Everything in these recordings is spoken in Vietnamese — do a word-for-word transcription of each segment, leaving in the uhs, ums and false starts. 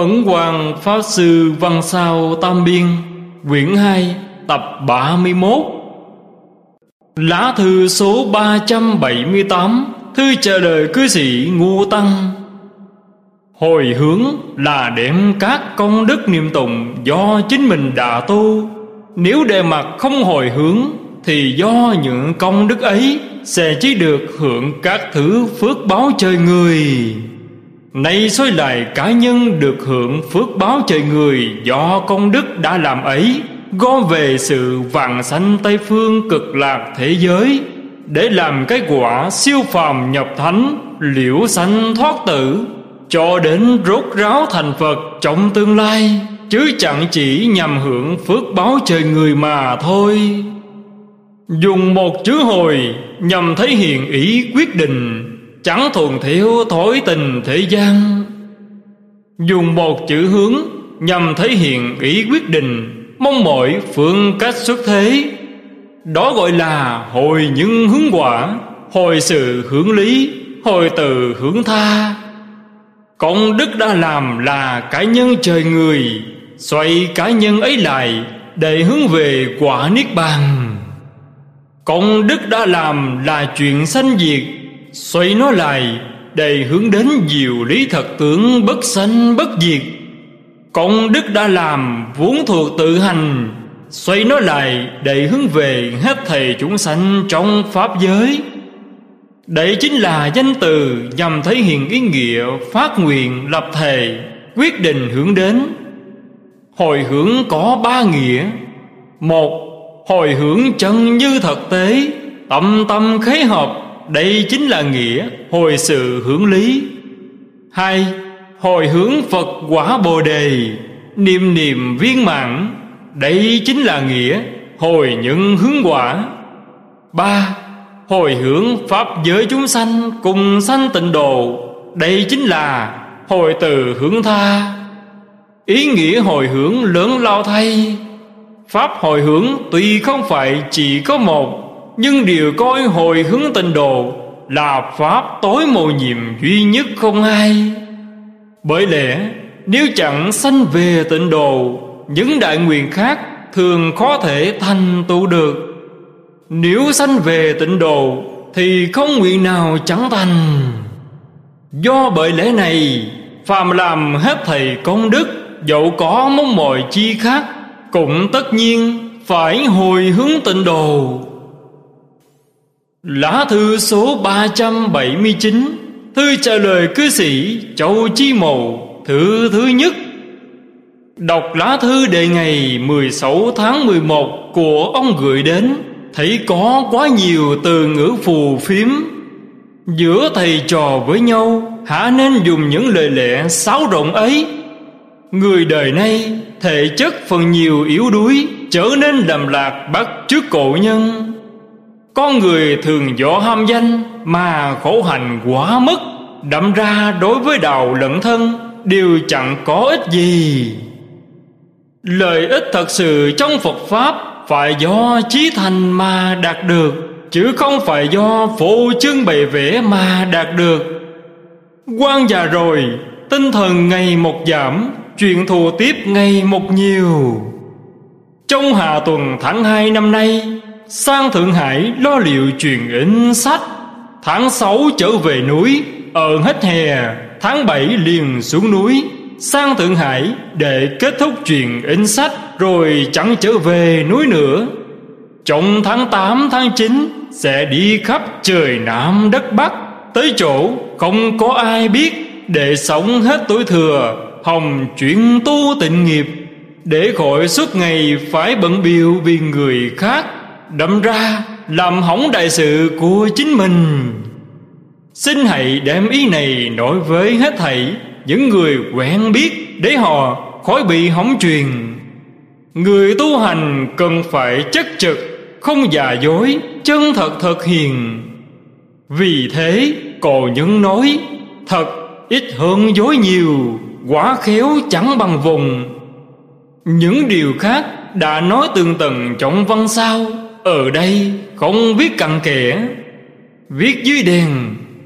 Ấn Quang Pháp Sư Văn Sao Tam Biên, quyển hai, tập ba mươi mốt. Lá thư số ba trăm bảy mươi tám, thư chờ đợi cư sĩ Ngu Tăng. Hồi hướng là đem các công đức niệm tụng do chính mình đã tu. Nếu đề mặt không hồi hướng, thì do những công đức ấy sẽ chỉ được hưởng các thứ phước báo trời người. Nay xối lại cá nhân được hưởng phước báo trời người do công đức đã làm ấy, gom về sự vàng sanh Tây Phương Cực Lạc thế giới, để làm cái quả siêu phàm nhập thánh, liễu sanh thoát tử, cho đến rốt ráo thành Phật trong tương lai, chứ chẳng chỉ nhằm hưởng phước báo trời người mà thôi. Dùng một chữ hồi nhằm thể hiện ý quyết định, chẳng thuần thiểu thối tình thế gian. Dùng một chữ hướng nhằm thể hiện ý quyết định, mong mỏi phương cách xuất thế. Đó gọi là hồi những hướng quả, hồi sự hướng lý, hồi từ hướng tha. Công đức đã làm là cá nhân trời người, xoay cá nhân ấy lại để hướng về quả Niết Bàn. Công đức đã làm là chuyện sanh diệt, xoay nó lại để hướng đến diệu lý thật tướng bất sanh bất diệt. Công đức đã làm vốn thuộc tự hành, xoay nó lại để hướng về hết thầy chúng sanh trong pháp giới. Đây chính là danh từ nhằm thể hiện ý nghĩa phát nguyện lập thề, quyết định hướng đến. Hồi hướng có ba nghĩa. Một, hồi hướng chân như thực tế, tâm tâm khế hợp. Đây chính là nghĩa hồi sự hướng lý. Hai, hồi hướng Phật quả Bồ Đề, niệm niệm viên mãn. Đây chính là nghĩa hồi những hướng quả. Ba, hồi hướng pháp giới chúng sanh cùng sanh tịnh độ. Đây chính là hồi từ hướng tha. Ý nghĩa hồi hướng lớn lao thay. Pháp hồi hướng tuy không phải chỉ có một, nhưng điều coi hồi hướng tịnh độ là pháp tối mầu nhiệm duy nhất không hai. Bởi lẽ nếu chẳng sanh về tịnh độ, những đại nguyện khác thường khó thể thành tựu được. Nếu sanh về tịnh độ thì không nguyện nào chẳng thành. Do bởi lẽ này, phàm làm hết thầy công đức, dẫu có mong mỏi chi khác, cũng tất nhiên phải hồi hướng tịnh độ. Lá thư số ba trăm bảy mươi chín, thư trả lời cư sĩ Châu Chi Mậu, thứ thứ nhất. Đọc lá thư đề ngày mười sáu tháng mười một của ông gửi đến, thấy có quá nhiều từ ngữ phù phiếm. Giữa thầy trò với nhau, há nên dùng những lời lẽ sáo rỗng ấy. Người đời nay thể chất phần nhiều yếu đuối, trở nên lầm lạc bắt chước cổ nhân. Con người thường do ham danh mà khổ hạnh quá mức, đâm ra đối với đạo lẫn thân đều chẳng có ích gì. Lợi ích thật sự trong Phật Pháp phải do chí thành mà đạt được, chứ không phải do phô trương bày vẽ mà đạt được. Quan già rồi, tinh thần ngày một giảm, chuyện thù tiếp ngày một nhiều. Trong hạ tuần tháng hai năm nay, sang Thượng Hải lo liệu chuyện in sách. Tháng sáu trở về núi, ở hết hè, tháng bảy liền xuống núi, sang Thượng Hải để kết thúc chuyện in sách, rồi chẳng trở về núi nữa. Trong tháng tám, tháng chín sẽ đi khắp trời Nam đất Bắc, tới chỗ không có ai biết, để sống hết tuổi thừa, hòng chuyển tu tịnh nghiệp, để khỏi suốt ngày phải bận bịu vì người khác, đâm ra làm hỏng đại sự của chính mình. Xin hãy đem ý này nói với hết thảy những người quen biết, để họ khỏi bị hỏng truyền. Người tu hành cần phải chất trực, không giả dối, chân thật thật hiền. Vì thế cổ nhân nói, thật ít hơn dối nhiều, quá khéo chẳng bằng vùng. Những điều khác đã nói tường tận trong văn sao, ở đây không viết cặn kẽ. Viết dưới đèn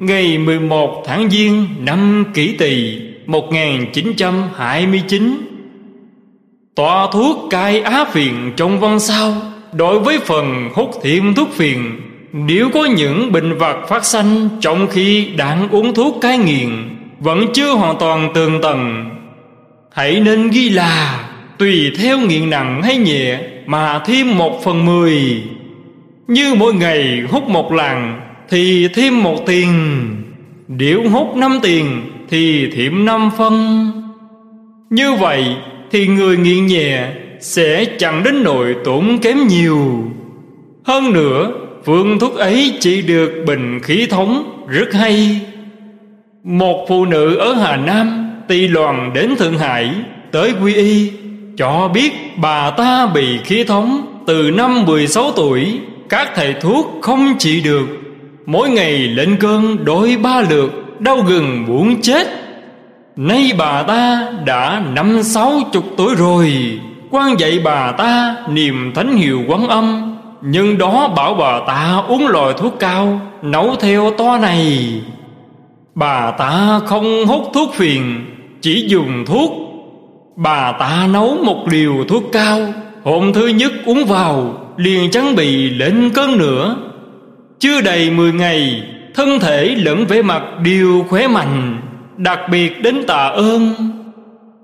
ngày mười một tháng Giêng năm Kỷ Tỵ một nghìn chín trăm hai mươi chín. Tọa thuốc cai á phiền trong văn sao. Đối với phần hút thiệm thuốc phiền, nếu có những bệnh vật phát sanh trong khi đang uống thuốc cai nghiện vẫn chưa hoàn toàn tường tận, hãy nên ghi là tùy theo nghiện nặng hay nhẹ mà thêm một phần mười. Như mỗi ngày hút một lần thì thêm một tiền, nếu hút năm tiền thì thiệm năm phân. Như vậy thì người nghiện nhẹ sẽ chẳng đến nỗi tốn kém nhiều. Hơn nữa, phương thuốc ấy chỉ được bình khí thống rất hay. Một phụ nữ ở Hà Nam tì loàn đến Thượng Hải tới quy y, cho biết bà ta bị khí thống từ năm mười sáu tuổi. Các thầy thuốc không trị được, mỗi ngày lên cơn đôi ba lượt, đau gần muốn chết. Nay bà ta đã năm sáu chục tuổi rồi. Quan dạy bà ta niệm thánh hiệu Quán Âm, nhưng đó bảo bà ta uống loại thuốc cao nấu theo toa này. Bà ta không hút thuốc phiền, chỉ dùng thuốc. Bà ta nấu một liều thuốc cao, hôm thứ nhất uống vào liền chẳng bị lên cơn nữa. Chưa đầy mười ngày, thân thể lẫn vẻ mặt đều khỏe mạnh, đặc biệt đến tạ ơn.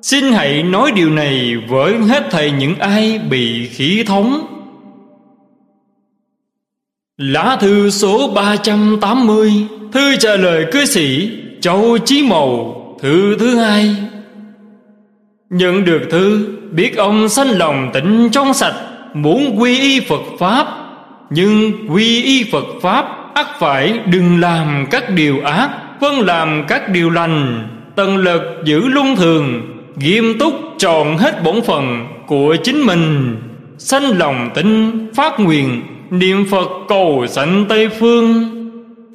Xin hãy nói điều này với hết thảy những ai bị khí thống. Lá thư số ba trăm tám mươi, thư trả lời cư sĩ Châu Chí Mầu, thư thứ hai. Nhận được thư, biết ông sanh lòng tỉnh trong sạch, muốn quy y Phật Pháp. Nhưng quy y Phật Pháp ắt phải đừng làm các điều ác, vâng làm các điều lành, tận lực giữ luân thường, nghiêm túc tròn hết bổn phận của chính mình, sanh lòng tin, phát nguyện niệm Phật cầu sanh Tây Phương.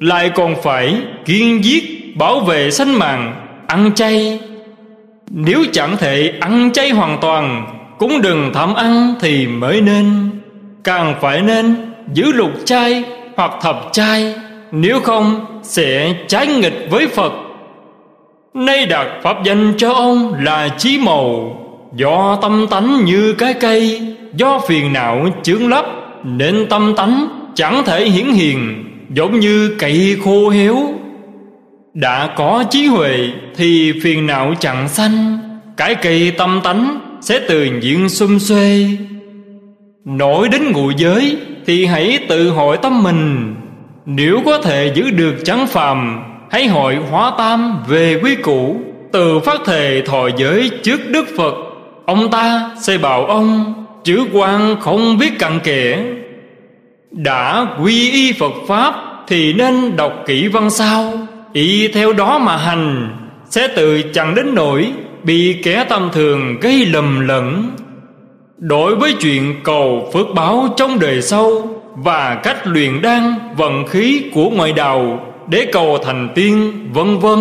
Lại còn phải kiên giết bảo vệ sanh mạng, ăn chay. Nếu chẳng thể ăn chay hoàn toàn, cũng đừng thảm ăn thì mới nên. Càng phải nên giữ lục chay hoặc thập chay, nếu không sẽ trái nghịch với Phật. Nay đặt pháp danh cho ông là Chí Mầu, do tâm tánh như cái cây, do phiền não chướng lấp nên tâm tánh chẳng thể hiển hiện, giống như cây khô héo. Đã có trí huệ thì phiền não chẳng sanh, cái cây tâm tánh sẽ tự nhiên xum xuê. Nói đến ngũ giới thì hãy tự hỏi tâm mình, nếu có thể giữ được chẳng phàm, hãy hội hóa tam về quy củ, từ phát thề thọ giới trước Đức Phật. Ông ta sẽ bảo ông chữ quan không biết cặn kẽ. Đã quy y Phật Pháp thì nên đọc kỹ văn sao, y theo đó mà hành, sẽ tự chẳng đến nỗi bị kẻ tầm thường gây lầm lẫn. Đối với chuyện cầu phước báo trong đời sau và cách luyện đan vận khí của ngoại đạo để cầu thành tiên vân vân,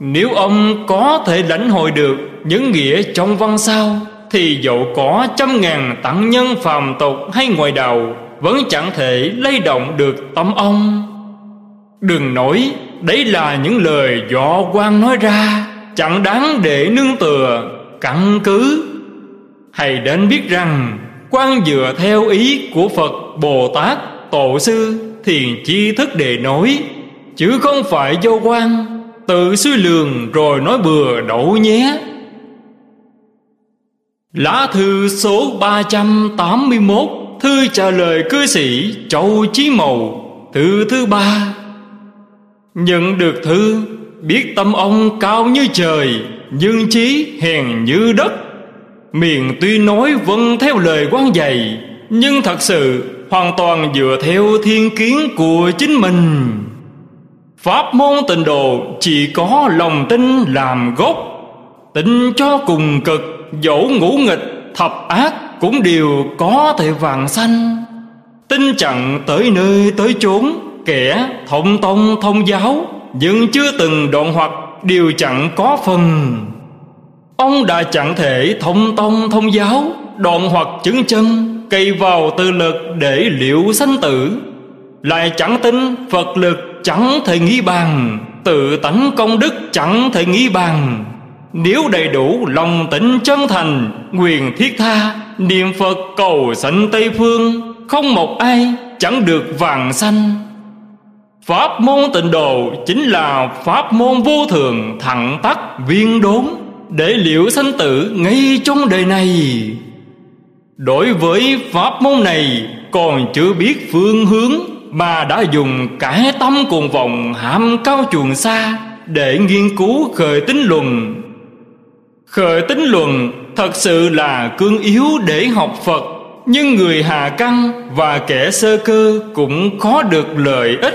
nếu ông có thể lãnh hội được những nghĩa trong văn sao thì dẫu có trăm ngàn tặng nhân phàm tục hay ngoại đạo vẫn chẳng thể lay động được tâm ông. Đừng nói đấy là những lời do quan nói ra, chẳng đáng để nương tựa căn cứ. Hãy đến biết rằng quan dựa theo ý của Phật, Bồ Tát, Tổ sư, thiền chi thức để nói, chứ không phải do quan tự suy lường rồi nói bừa đậu nhé. Lá thư số ba trăm tám mươi mốt, thư trả lời cư sĩ Châu Chí Mầu, thư thứ ba. Nhận được thư, biết tâm ông cao như trời, nhưng trí hèn như đất. Miệng tuy nói vâng theo lời quán dạy, nhưng thật sự hoàn toàn dựa theo thiên kiến của chính mình. Pháp môn tịnh độ chỉ có lòng tin làm gốc, tin cho cùng cực, dẫu ngũ nghịch thập ác cũng đều có thể vãng sanh. Tin chẳng tới nơi tới chốn, kẻ thông tông thông giáo nhưng chưa từng đoạn hoặc đều chẳng có phần. Ông đã chẳng thể thông tông thông giáo, đoạn hoặc chứng chân, cậy vào tự lực để liệu sanh tử. Lại chẳng tin Phật lực chẳng thể nghĩ bàn, tự tánh công đức chẳng thể nghĩ bằng. Nếu đầy đủ lòng tĩnh chân thành, nguyện thiết tha niệm Phật cầu sanh Tây Phương, không một ai chẳng được vàng sanh. Pháp môn tịnh độ chính là pháp môn vô thường, thẳng tắc viên đốn, để liệu sanh tử ngay trong đời này. Đối với pháp môn này còn chưa biết phương hướng mà đã dùng cả tâm cuồng vọng hãm cao chuồng xa để nghiên cứu khởi tính luận. Khởi tính luận thật sự là cương yếu để học Phật, nhưng người hà căn và kẻ sơ cơ cũng khó được lợi ích.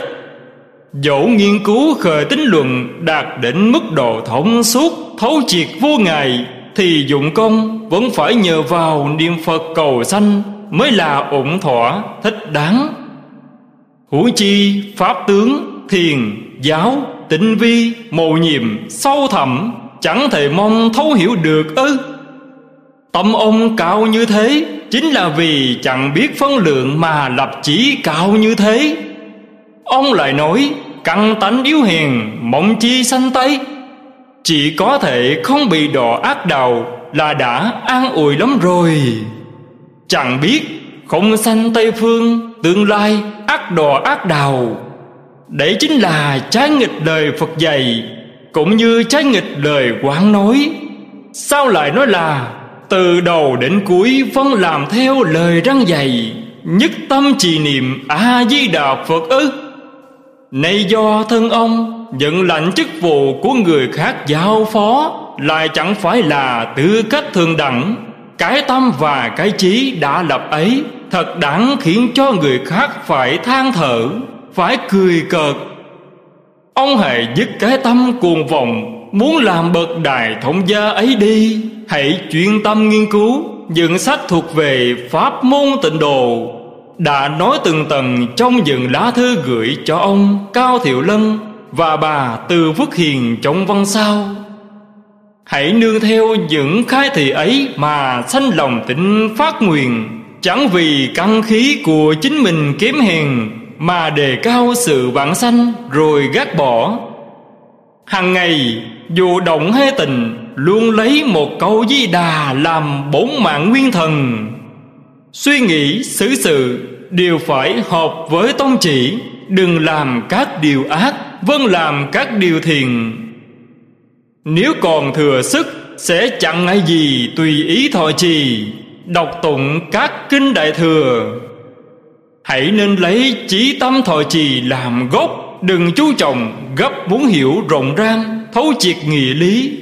Dẫu nghiên cứu khởi tính luận đạt đến mức độ thống suốt, thấu triệt vô ngại, thì dụng công vẫn phải nhờ vào niệm Phật cầu sanh mới là ổn thỏa, thích đáng. Huống chi pháp tướng, thiền, giáo, tinh vi, mầu nhiệm, sâu thẳm chẳng thể mong thấu hiểu được ư? Tâm ông cao như thế chính là vì chẳng biết phân lượng mà lập chí cao như thế. Ông lại nói căn tánh yếu hèn, mong chi sanh Tây. Chỉ có thể không bị đọa ác đạo là đã an ủi lắm rồi. Chẳng biết không sanh Tây Phương, tương lai ác đọa ác đạo. Đấy chính là trái nghịch lời Phật dạy, cũng như trái nghịch lời quán nói. Sao lại nói là từ đầu đến cuối vẫn làm theo lời răn dạy, nhất tâm trì niệm A-di-đà Phật ư? Nay do thân ông nhận lãnh chức vụ của người khác giao phó, lại chẳng phải là tư cách thường đẳng. Cái tâm và cái trí đã lập ấy thật đáng khiến cho người khác phải than thở, phải cười cợt. Ông hãy dứt cái tâm cuồng vọng muốn làm bậc đại thống gia ấy đi, hãy chuyên tâm nghiên cứu những sách thuộc về pháp môn tịnh độ đã nói từng tầng trong những lá thư gửi cho ông Cao Thiệu Lân và bà Từ Phước Hiền trong văn sao. Hãy nương theo những khai thị ấy mà sanh lòng tĩnh phát nguyện, chẳng vì căn khí của chính mình kém hèn mà đề cao sự vãng sanh rồi gác bỏ. Hằng ngày dù động hay tình, luôn lấy một câu Di Đà làm bổn mạng nguyên thần. Suy nghĩ xử sự đều phải hợp với tông chỉ, đừng làm các điều ác, vâng làm các điều thiện. Nếu còn thừa sức sẽ chẳng ngại gì tùy ý thọ trì, đọc tụng các kinh đại thừa. Hãy nên lấy chí tâm thọ trì làm gốc, đừng chú trọng gấp muốn hiểu rộng ràng, thấu triệt nghĩa lý.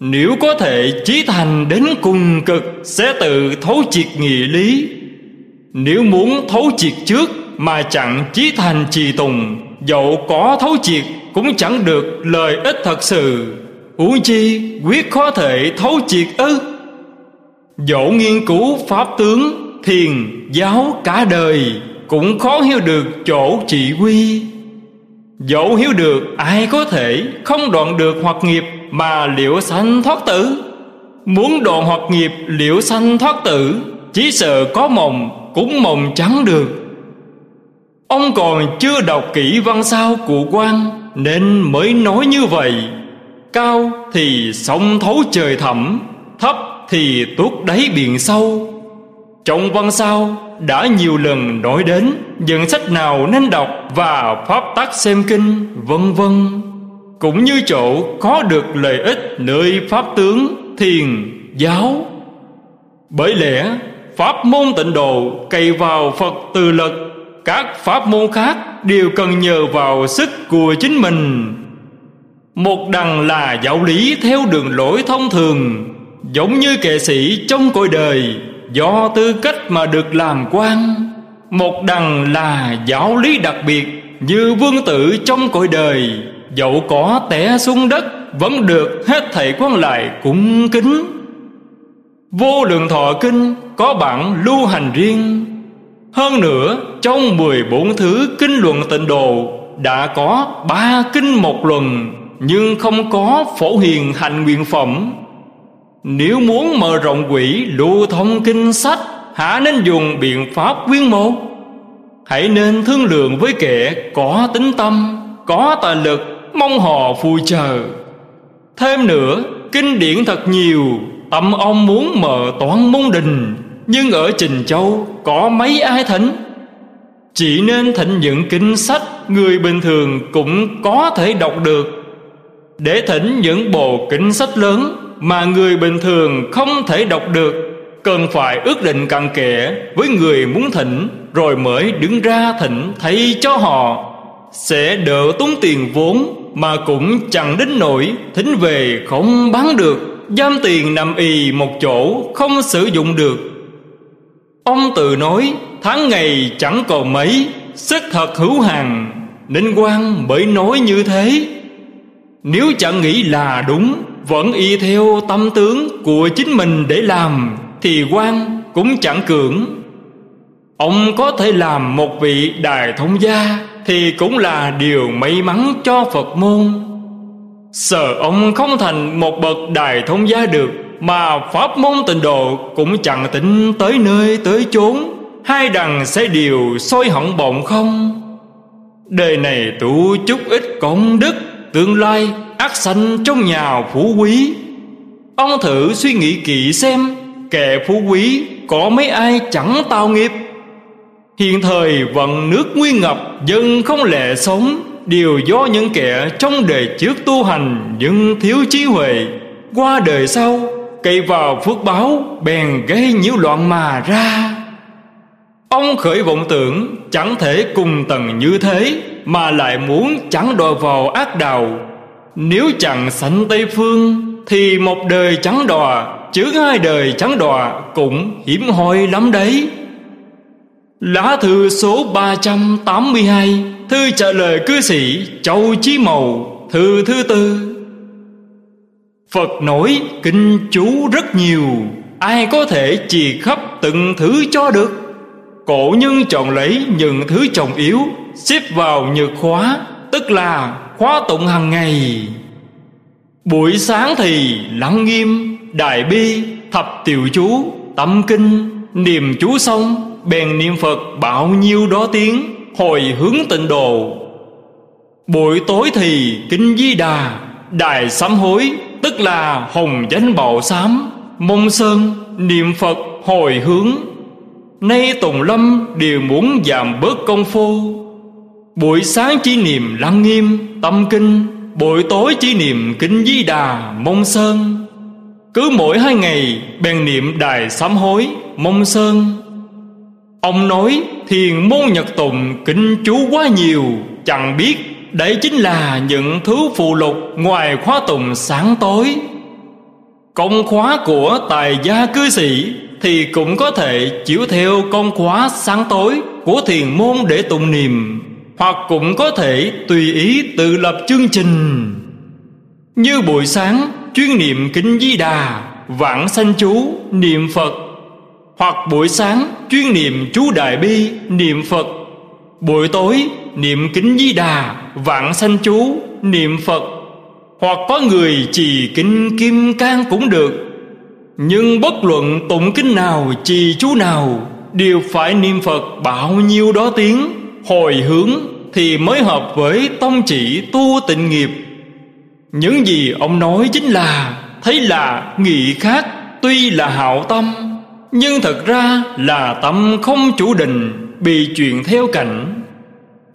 Nếu có thể chí thành đến cùng cực sẽ tự thấu triệt nghĩa lý. Nếu muốn thấu triệt trước mà chẳng chí thành trì tùng, dẫu có thấu triệt cũng chẳng được lợi ích thật sự, huống chi quyết khó thể thấu triệt ư? Dẫu nghiên cứu pháp tướng, thiền, giáo cả đời cũng khó hiểu được chỗ trị quy. Dẫu hiểu được, ai có thể không đoạn được hoặc nghiệp mà liễu sanh thoát tử? Muốn đoạn hoặc nghiệp liễu sanh thoát tử, chỉ sợ có mộng cũng mộng chẳng được. Ông còn chưa đọc kỹ văn sao của Quang nên mới nói như vậy. Cao thì sông thấu trời thẳm, thấp thì tuốt đáy biển sâu. Trong văn sao đã nhiều lần nói đến những sách nào nên đọc và pháp tắc xem kinh, vân vân, cũng như chỗ có được lợi ích nơi pháp tướng, thiền, giáo. Bởi lẽ pháp môn tịnh độ cậy vào Phật từ lực, các pháp môn khác đều cần nhờ vào sức của chính mình. Một đằng là giáo lý theo đường lối thông thường, giống như kẻ sĩ trong cõi đời do tư cách mà được làm quan. Một đằng là giáo lý đặc biệt, như vương tử trong cõi đời, dẫu có té xuống đất vẫn được hết thảy quan lại cung kính. Vô Lượng Thọ Kinh có bản lưu hành riêng. Hơn nữa, trong mười bốn thứ kinh luận tịnh độ đã có ba kinh một luận, nhưng không có Phổ Hiền Hạnh Nguyện Phẩm. Nếu muốn mở rộng quỹ lưu thông kinh sách, hả nên dùng biện pháp quyên mô? Hãy nên thương lượng với kẻ có tính tâm, có tài lực mong họ phù trợ. Thêm nữa, kinh điển thật nhiều, tầm ông muốn mở toán môn đình, nhưng ở Trình Châu có mấy ai thỉnh. Chỉ nên thỉnh những kinh sách người bình thường cũng có thể đọc được. Để thỉnh những bộ kinh sách lớn mà người bình thường không thể đọc được, cần phải ước định cặn kẽ với người muốn thỉnh, rồi mới đứng ra thỉnh thay cho họ. Sẽ đỡ tốn tiền vốn, mà cũng chẳng đến nỗi thỉnh về không bán được, giam tiền nằm ì một chỗ không sử dụng được. Ông tự nói tháng ngày chẳng còn mấy, sức thật hữu hạn, nên Quang bởi nói như thế. Nếu chẳng nghĩ là đúng, vẫn y theo tâm tướng của chính mình để làm, thì Quang cũng chẳng cưỡng. Ông có thể làm một vị đại thống gia thì cũng là điều may mắn cho Phật môn. Sợ ông không thành một bậc đại thống gia được, mà pháp môn tịnh độ cũng chẳng tính tới nơi tới chốn, hai đằng sẽ điều sôi hỏng bọng không. Đời này tu chút ít công đức, tương lai ắt sanh trong nhà phú quý. Ông thử suy nghĩ kỹ xem, kẻ phú quý có mấy ai chẳng tạo nghiệp. Hiện thời vận nước nguy ngập, dân không lẽ sống, đều do những kẻ trong đời trước tu hành nhưng thiếu trí huệ, qua đời sau cậy vào phước báo bèn gây nhiễu loạn mà ra. Ông khởi vọng tưởng chẳng thể cùng tầng như thế, mà lại muốn chẳng đọa vào ác đạo. Nếu chẳng sanh Tây Phương thì một đời chẳng đọa, chứ hai đời chẳng đọa cũng hiếm hoi lắm đấy. Lá thư số ba trăm tám mươi hai, thư trả lời cư sĩ Châu Chí Mầu, thư thứ tư. Phật nói kinh chú rất nhiều, ai có thể chì khắp từng thứ cho được. Cổ nhân chọn lấy những thứ trọng yếu, xếp vào nhược khóa, tức là khóa tụng hàng ngày. Buổi sáng thì lắng nghiêm, đại bi, thập tiểu chú, tâm kinh, niệm chú xong bèn niệm Phật bao nhiêu đó tiếng, hồi hướng tịnh độ. Buổi tối thì kinh Di Đà, đại sám hối, tức là hồng danh bảo sám, mông sơn, niệm Phật hồi hướng. Nay Tùng Lâm đều muốn giảm bớt công phu. Buổi sáng chỉ niệm lăng nghiêm, tâm kinh, buổi tối chỉ niệm kinh Di Đà, mông sơn. Cứ mỗi hai ngày bèn niệm đại sám hối, mông sơn. Ông nói thiền môn Nhật Tùng kinh chú quá nhiều, chẳng biết đấy chính là những thứ phụ lục ngoài khóa tùng sáng tối. Công khóa của tài gia cư sĩ thì cũng có thể chiếu theo công khóa sáng tối của thiền môn để tụng niệm, hoặc cũng có thể tùy ý tự lập chương trình. Như buổi sáng chuyên niệm kinh Di Đà, vãng sanh chú, niệm Phật. Hoặc buổi sáng chuyên niệm chú đại bi, niệm Phật. Buổi tối niệm kinh Di Đà, vãng sanh chú, niệm Phật. Hoặc có người trì kinh Kim Cang cũng được. Nhưng bất luận tụng kinh nào, trì chú nào, đều phải niệm Phật bao nhiêu đó tiếng, hồi hướng thì mới hợp với tông chỉ tu tịnh nghiệp. Những gì ông nói chính là thấy là nghĩ khác, tuy là hạo tâm nhưng thật ra là tâm không chủ định, bị chuyện theo cảnh.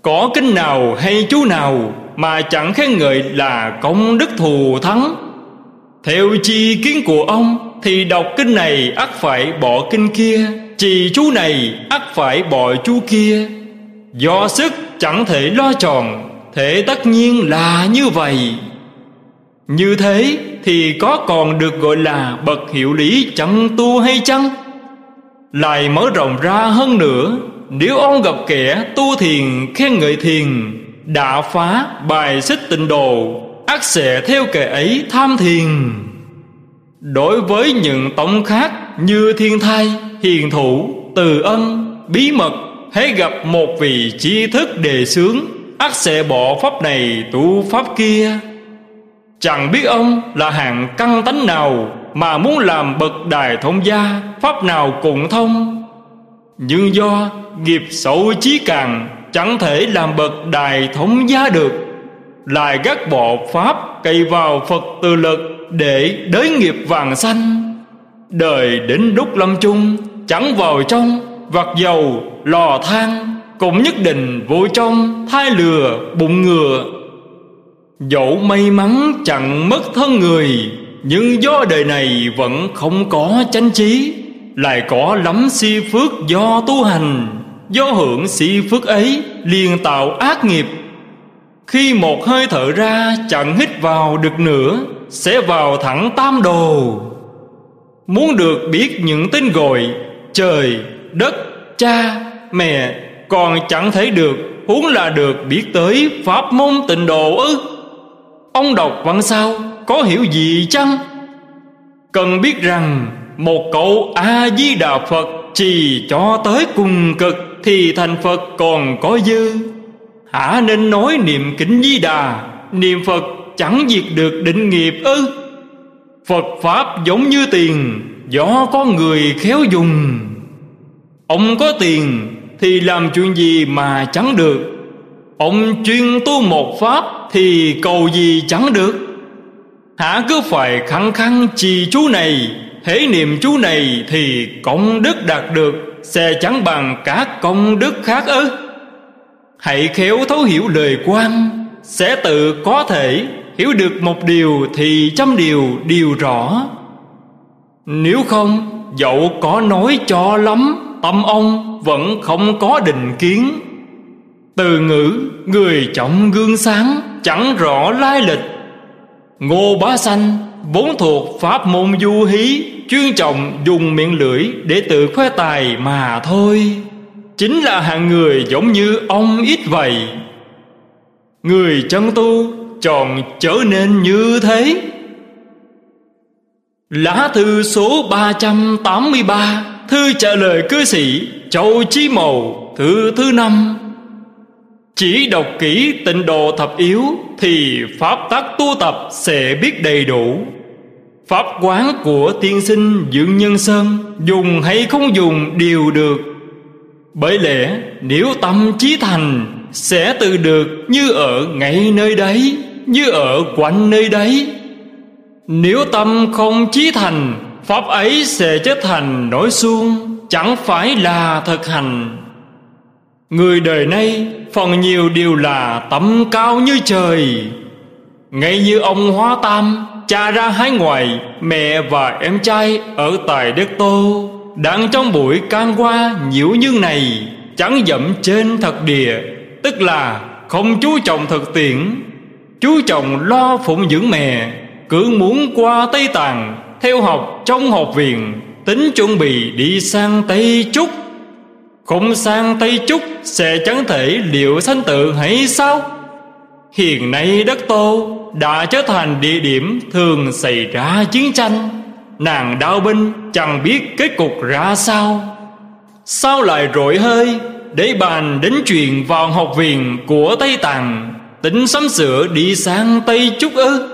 Có kinh nào hay chú nào mà chẳng khen ngợi là công đức thù thắng. Theo chi kiến của ông thì đọc kinh này ắt phải bỏ kinh kia, trì chú này ắt phải bỏ chú kia. Do sức chẳng thể lo tròn, thế tất nhiên là như vậy. Như thế thì có còn được gọi là bậc hiệu lý chẳng tu hay chăng? Lại mở rộng ra hơn nữa, nếu ông gặp kẻ tu thiền khen ngợi thiền đã phá bài xích tịnh độ, ắt sẽ theo kẻ ấy tham thiền. Đối với những tông khác như Thiên Thai, Hiền Thủ, Từ Ân, Bí Mật, hễ gặp một vị tri thức đề xướng, ắt sẽ bỏ pháp này tu pháp kia. Chẳng biết ông là hạng căn tánh nào mà muốn làm bậc đại thông gia, pháp nào cũng thông. Nhưng do nghiệp xấu chí càng, chẳng thể làm bậc đại thông gia được. lại các bộ pháp cậy vào Phật từ lực để đới nghiệp vàng xanh. Đời đến lúc lâm chung, chẳng vào trong vặt dầu lò than, cũng nhất định vô trong thai lừa bụng ngừa. Dẫu may mắn chẳng mất thân người, nhưng do đời này vẫn không có chánh trí, lại có lắm si phước do tu hành. Do hưởng si phước ấy liền tạo ác nghiệp. Khi một hơi thở ra chẳng hít vào được nữa, sẽ vào thẳng tam đồ. Muốn được biết những tên gọi trời, đất, cha, mẹ còn chẳng thấy được, huống là được biết tới pháp môn tịnh độ ư? Ông đọc Văn Sao có hiểu gì chăng? Cần biết rằng một câu A-di-đà Phật trì cho tới cùng cực thì thành Phật còn có dư. Hả nên nói niệm kính Di Đà, niệm Phật chẳng diệt được định nghiệp ư? Phật pháp giống như tiền, do có người khéo dùng. Ông có tiền thì làm chuyện gì mà chẳng được. Ông chuyên tu một pháp thì cầu gì chẳng được. Hả cứ phải khăng khăng trì chú này, hễ niệm chú này thì công đức đạt được, sẽ chẳng bằng các công đức khác ư? Hãy khéo thấu hiểu lời quan, sẽ tự có thể hiểu được một điều thì trăm điều điều rõ. Nếu không, dẫu có nói cho lắm, tâm ông vẫn không có định kiến. Từ ngữ người trọng gương sáng chẳng rõ lai lịch. Ngô Bá Sanh vốn thuộc pháp môn du hí, chuyên trọng dùng miệng lưỡi để tự khoe tài mà thôi. Chính là hạng người giống như ông ít vậy. Người chân tu tròn trở nên như thế. Lá thư số ba trăm tám mươi ba, thư trả lời cư sĩ Châu Chí Mầu, thư thứ năm. Chỉ đọc kỹ tịnh độ thập yếu thì pháp tắc tu tập sẽ biết đầy đủ. Pháp quán của tiên sinh Dưỡng Nhân Sơn dùng hay không dùng đều được. Bởi lẽ nếu tâm chí thành sẽ tự được như ở ngay nơi đấy, như ở quanh nơi đấy. Nếu tâm không chí thành, pháp ấy sẽ trở thành nỗi suông, chẳng phải là thực hành. Người đời nay phần nhiều đều là tấm cao như trời. Ngay như ông Hóa Tam, cha ra hái ngoại, mẹ và em trai ở tại đất Tô, đang trong buổi can qua nhiễu nhương này, chẳng dẫm trên thật địa, tức là không chú trọng thực tiễn, chú trọng lo phụng dưỡng mẹ, cứ muốn qua Tây Tạng theo học trong học viện, tính chuẩn bị đi sang Tây Trúc. Không sang Tây Trúc sẽ chẳng thể liệu sanh tự hay sao? Hiện nay đất Tô đã trở thành địa điểm thường xảy ra chiến tranh, nàng đao binh chẳng biết kết cục ra sao. Sao lại rội hơi để bàn đến chuyện vào học viện của Tây Tạng, tính sắm sửa đi sang Tây Trúc ư?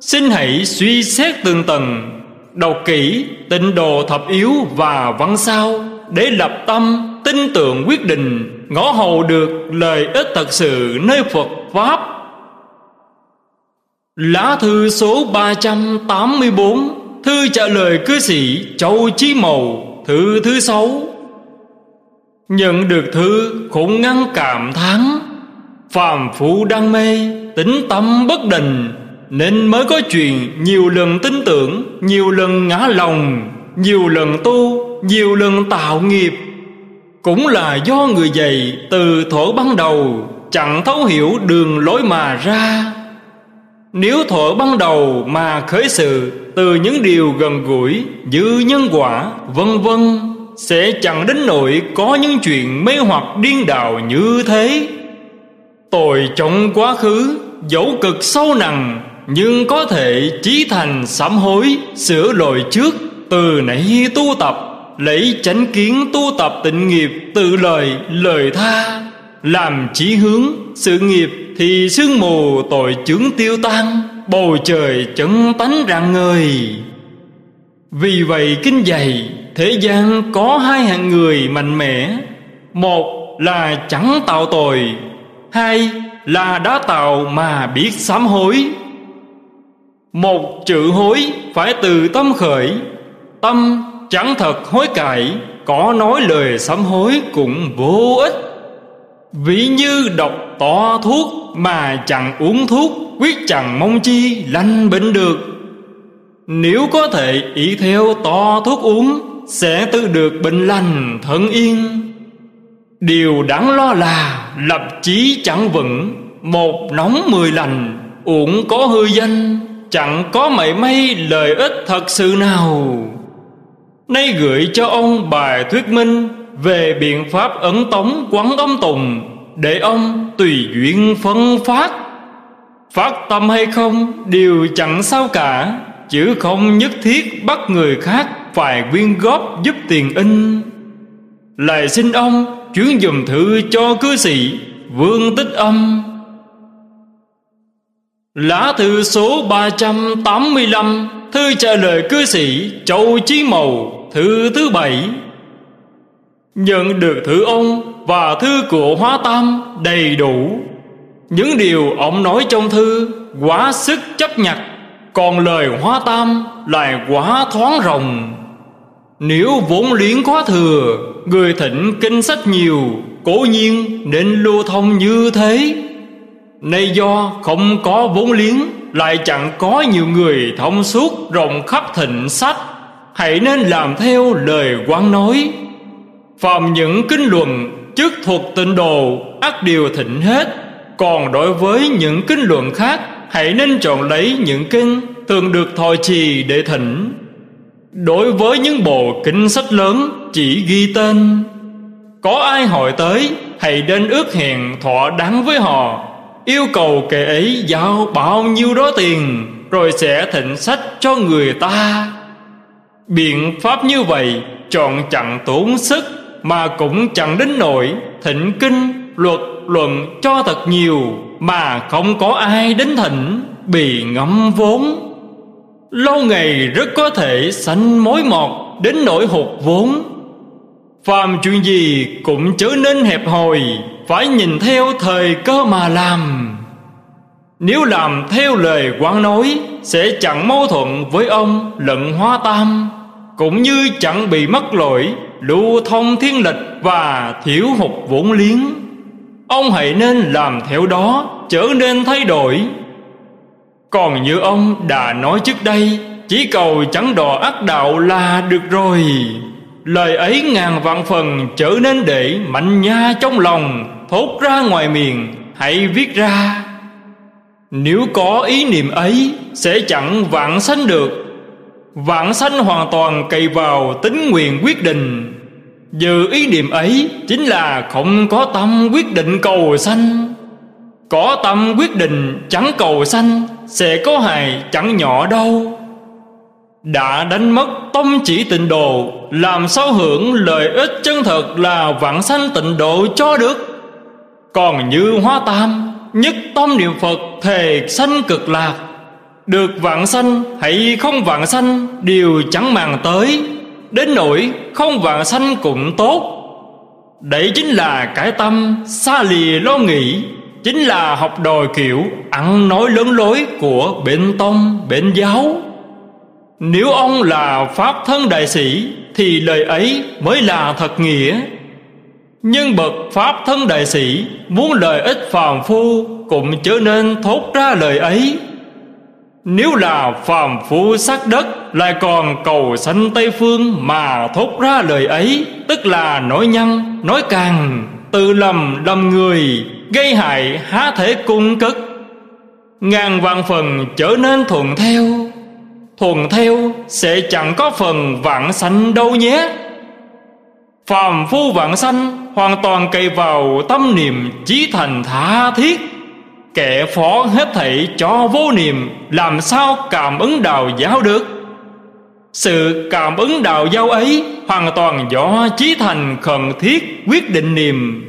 Xin hãy suy xét tường tận, đọc kỹ tịnh độ thập yếu và Văn Sao để lập tâm tin tưởng quyết định, ngõ hầu được lợi ích thật sự nơi Phật pháp. Lá thư số ba trăm tám mươi bốn, thư trả lời cư sĩ Châu Chí Mầu, thư thứ sáu. Nhận được thư khủng ngăn cảm thán: phàm phu đam mê, tính tâm bất định, nên mới có chuyện nhiều lần tin tưởng, nhiều lần ngã lòng, nhiều lần tu, nhiều lần tạo nghiệp. Cũng là do người dạy từ thuở ban đầu chẳng thấu hiểu đường lối mà ra. Nếu thuở ban đầu mà khởi sự từ những điều gần gũi như nhân quả vân vân, sẽ chẳng đến nỗi có những chuyện mê hoặc điên đạo như thế. Tội trong quá khứ dẫu cực sâu nặng, nhưng có thể chí thành sám hối, sửa lỗi trước, từ nãy tu tập, lấy chánh kiến tu tập tịnh nghiệp, tự lời, lời tha, làm chí hướng, sự nghiệp thì sương mù tội chướng tiêu tan, bầu trời chân tánh rạng ngời. Vì vậy kinh dạy, thế gian có hai hạng người mạnh mẽ: một là chẳng tạo tội, hai là đá tàu mà biết sám hối. Một chữ hối phải từ tâm khởi, tâm chẳng thật hối cải, có nói lời sám hối cũng vô ích. Ví như độc to thuốc mà chẳng uống thuốc, quyết chẳng mong chi lành bệnh được. Nếu có thể ý theo to thuốc uống, sẽ tự được bệnh lành thân yên. Điều đáng lo là lập chí chẳng vững, một nóng mười lành, uổng có hư danh, chẳng có mảy may lợi ích thật sự nào. Nay gửi cho ông bài thuyết minh về biện pháp ấn tống quán âm tùng, để ông tùy duyên phân phát. Phát tâm hay không đều chẳng sao cả, chứ không nhất thiết bắt người khác phải quyên góp giúp tiền in. Lại xin ông chuyển dùm thư cho cư sĩ Vương Tích Âm. Lá thư số ba trăm tám mươi lăm, thư trả lời cư sĩ Châu Chí Mầu, thư thứ bảy. Nhận được thư ông và thư của Hóa Tam đầy đủ. Những điều ông nói trong thư quá sức chấp nhặt, còn lời Hóa Tam lại quá thoáng rồng. Nếu vốn liếng quá thừa, người thỉnh kinh sách nhiều, cố nhiên nên lưu thông như thế. Nay do không có vốn liếng, lại chẳng có nhiều người thông suốt rộng khắp thịnh sách, hãy nên làm theo lời Quán nói. Phàm những kinh luận chức thuật tịnh đồ ắt đều thịnh hết. Còn đối với những kinh luận khác, hãy nên chọn lấy những kinh thường được thọ trì để thỉnh. Đối với những bộ kinh sách lớn chỉ ghi tên, có ai hỏi tới hãy đến ước hẹn thỏa đáng với họ, yêu cầu kẻ ấy giao bao nhiêu đó tiền, rồi sẽ thịnh sách cho người ta. Biện pháp như vậy chọn chẳng tốn sức, mà cũng chẳng đến nỗi thịnh kinh luật luận cho thật nhiều mà không có ai đến thỉnh, bị ngâm vốn. Lâu ngày rất có thể sanh mối mọt đến nỗi hụt vốn. Phàm chuyện gì cũng chớ nên hẹp hòi, phải nhìn theo thời cơ mà làm. Nếu làm theo lời Quán nói, sẽ chẳng mâu thuẫn với ông lẫn Hóa Tam, cũng như chẳng bị mắc lỗi lưu thông thiên lịch và thiếu hụt vốn liếng. Ông hãy nên làm theo đó, chớ nên thay đổi. Còn như ông đã nói trước đây, chỉ cầu chẳng đọa ác đạo là được rồi. Lời ấy ngàn vạn phần trở nên để mạnh nha trong lòng, thốt ra ngoài miệng, hãy viết ra. Nếu có ý niệm ấy, sẽ chẳng vãng sanh được. Vãng sanh hoàn toàn cậy vào tín nguyện quyết định. Dự ý niệm ấy chính là không có tâm quyết định cầu sanh. Có tâm quyết định chẳng cầu sanh, sẽ có hại chẳng nhỏ đâu. Đã đánh mất tông chỉ tịnh độ, làm sao hưởng lợi ích chân thật là vãng sanh tịnh độ cho được. Còn như Hóa Tam, nhất tâm niệm Phật thề sanh cực lạc. Được vãng sanh hay không vãng sanh đều chẳng màng tới, đến nỗi không vãng sanh cũng tốt. Đấy chính là cái tâm xa lìa lo nghĩ, chính là học đòi kiểu ăn nói lớn lối của bên tông bên giáo. Nếu ông là pháp thân đại sĩ thì lời ấy mới là thật nghĩa. Nhưng bậc pháp thân đại sĩ muốn lợi ích phàm phu cũng chớ nên thốt ra lời ấy. Nếu là phàm phu xác đất lại còn cầu sanh Tây Phương mà thốt ra lời ấy, tức là nói nhăng, nói càng, tự lầm lầm người, gây hại há thể cung cất. Ngàn vạn phần trở nên thuận theo. Thuận theo sẽ chẳng có phần vãng sanh đâu nhé. Phàm phu vãng sanh hoàn toàn cậy vào tâm niệm chí thành tha thiết, kẻ phó hết thảy cho vô niệm, làm sao cảm ứng đạo giáo được. Sự cảm ứng đạo giáo ấy hoàn toàn do chí thành khẩn thiết quyết định niệm.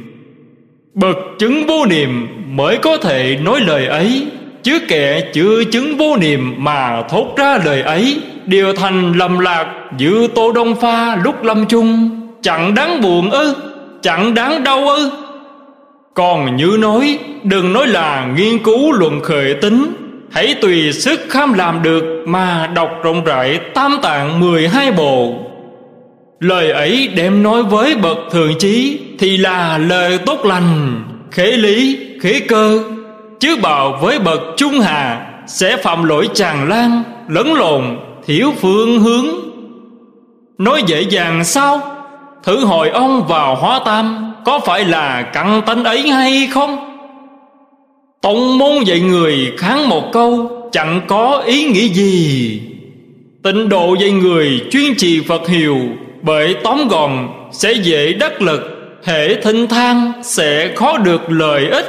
Bậc chứng vô niệm mới có thể nói lời ấy, chứ kẻ chưa chứng vô niệm mà thốt ra lời ấy đều thành lầm lạc như tô đông pha lúc lâm chung. Chẳng đáng buồn ư? Chẳng đáng đau ư? Còn như nói, đừng nói là nghiên cứu luận khởi tính, hãy tùy sức khám làm được mà đọc rộng rãi tam tạng mười hai bộ. Lời ấy đem nói với bậc thượng trí thì là lời tốt lành, khế lý, khế cơ, chứ bảo với bậc trung hạ sẽ phạm lỗi tràn lan, lẫn lộn, thiếu phương hướng. Nói dễ dàng sao? Thử hỏi ông vào Hóa Tam có phải là căn tánh ấy hay không? Tông môn dạy người kháng một câu chẳng có ý nghĩa gì. Tịnh độ dạy người chuyên trì Phật hiệu, bởi tóm gọn sẽ dễ đắc lực, hễ thinh than sẽ khó được lợi ích.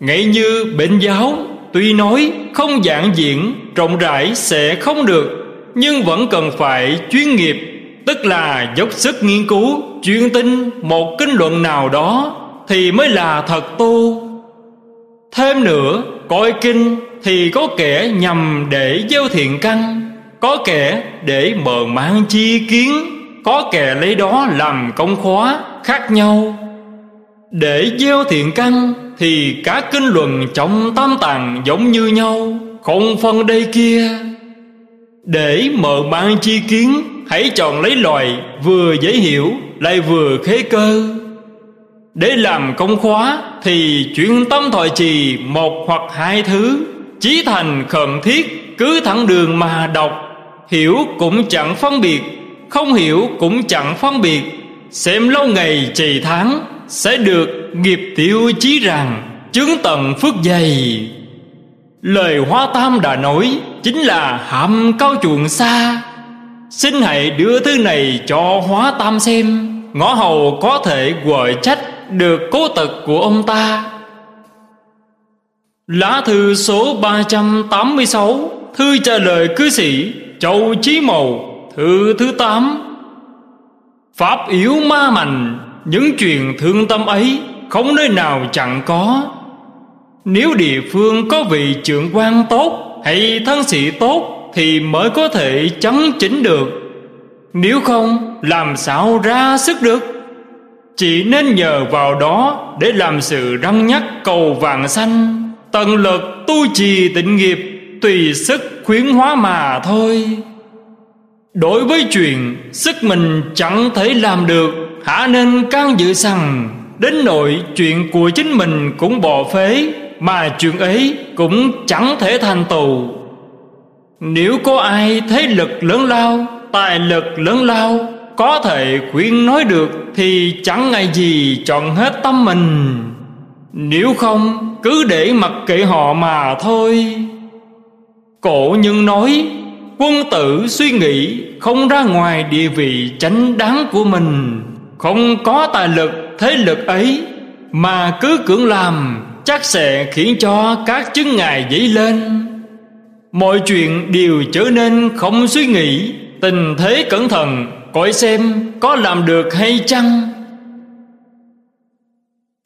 Ngay như bệnh giáo, tuy nói không giản diễn, rộng rãi sẽ không được, nhưng vẫn cần phải chuyên nghiệp, tức là dốc sức nghiên cứu, chuyên tinh một kinh luận nào đó thì mới là thật tu. Thêm nữa, coi kinh thì có kẻ nhằm để gieo thiện căn, có kẻ để mờ mang chi kiến, có kẻ lấy đó làm công khóa, khác nhau. Để gieo thiện căn thì cả kinh luận trong tam tạng giống như nhau, không phân đây kia. Để mờ mang chi kiến, hãy chọn lấy loại vừa dễ hiểu lại vừa khế cơ. Để làm công khóa thì chuyển tâm thọ trì một hoặc hai thứ, chí thành khẩn thiết, cứ thẳng đường mà đọc. Hiểu cũng chẳng phân biệt, không hiểu cũng chẳng phân biệt, xem lâu ngày trì tháng, sẽ được nghiệp tiêu chí rằng chứng tận phước dày. Lời Hoa Tam đã nói chính là hạm cao chuộng xa. Xin hãy đưa thứ này cho Hóa Tam xem, ngõ hầu có thể gọi trách được cố tật của ông ta. Lá thư số ba trăm tám mươi sáu, thư trả lời cư sĩ Châu Chí Mầu, thư thứ tám. Pháp yếu ma mạnh, những chuyện thương tâm ấy không nơi nào chẳng có. Nếu địa phương có vị trưởng quan tốt hay thân sĩ tốt thì mới có thể chấn chỉnh được, nếu không làm sao ra sức được. Chỉ nên nhờ vào đó để làm sự răng nhắc cầu vàng xanh, tận lực tu trì tịnh nghiệp, tùy sức khuyến hóa mà thôi. Đối với chuyện sức mình chẳng thể làm được, hả nên can dự rằng đến nỗi chuyện của chính mình cũng bỏ phế, mà chuyện ấy cũng chẳng thể thành tựu. Nếu có ai thế lực lớn lao, tài lực lớn lao, có thể khuyên nói được thì chẳng ngại gì chọn hết tâm mình. Nếu không cứ để mặc kệ họ mà thôi. Cổ nhân nói, quân tử suy nghĩ không ra ngoài địa vị chánh đáng của mình. Không có tài lực, thế lực ấy mà cứ cưỡng làm, chắc sẽ khiến cho các chướng ngại dấy lên. Mọi chuyện đều trở nên không suy nghĩ, tình thế cẩn thận, coi xem có làm được hay chăng.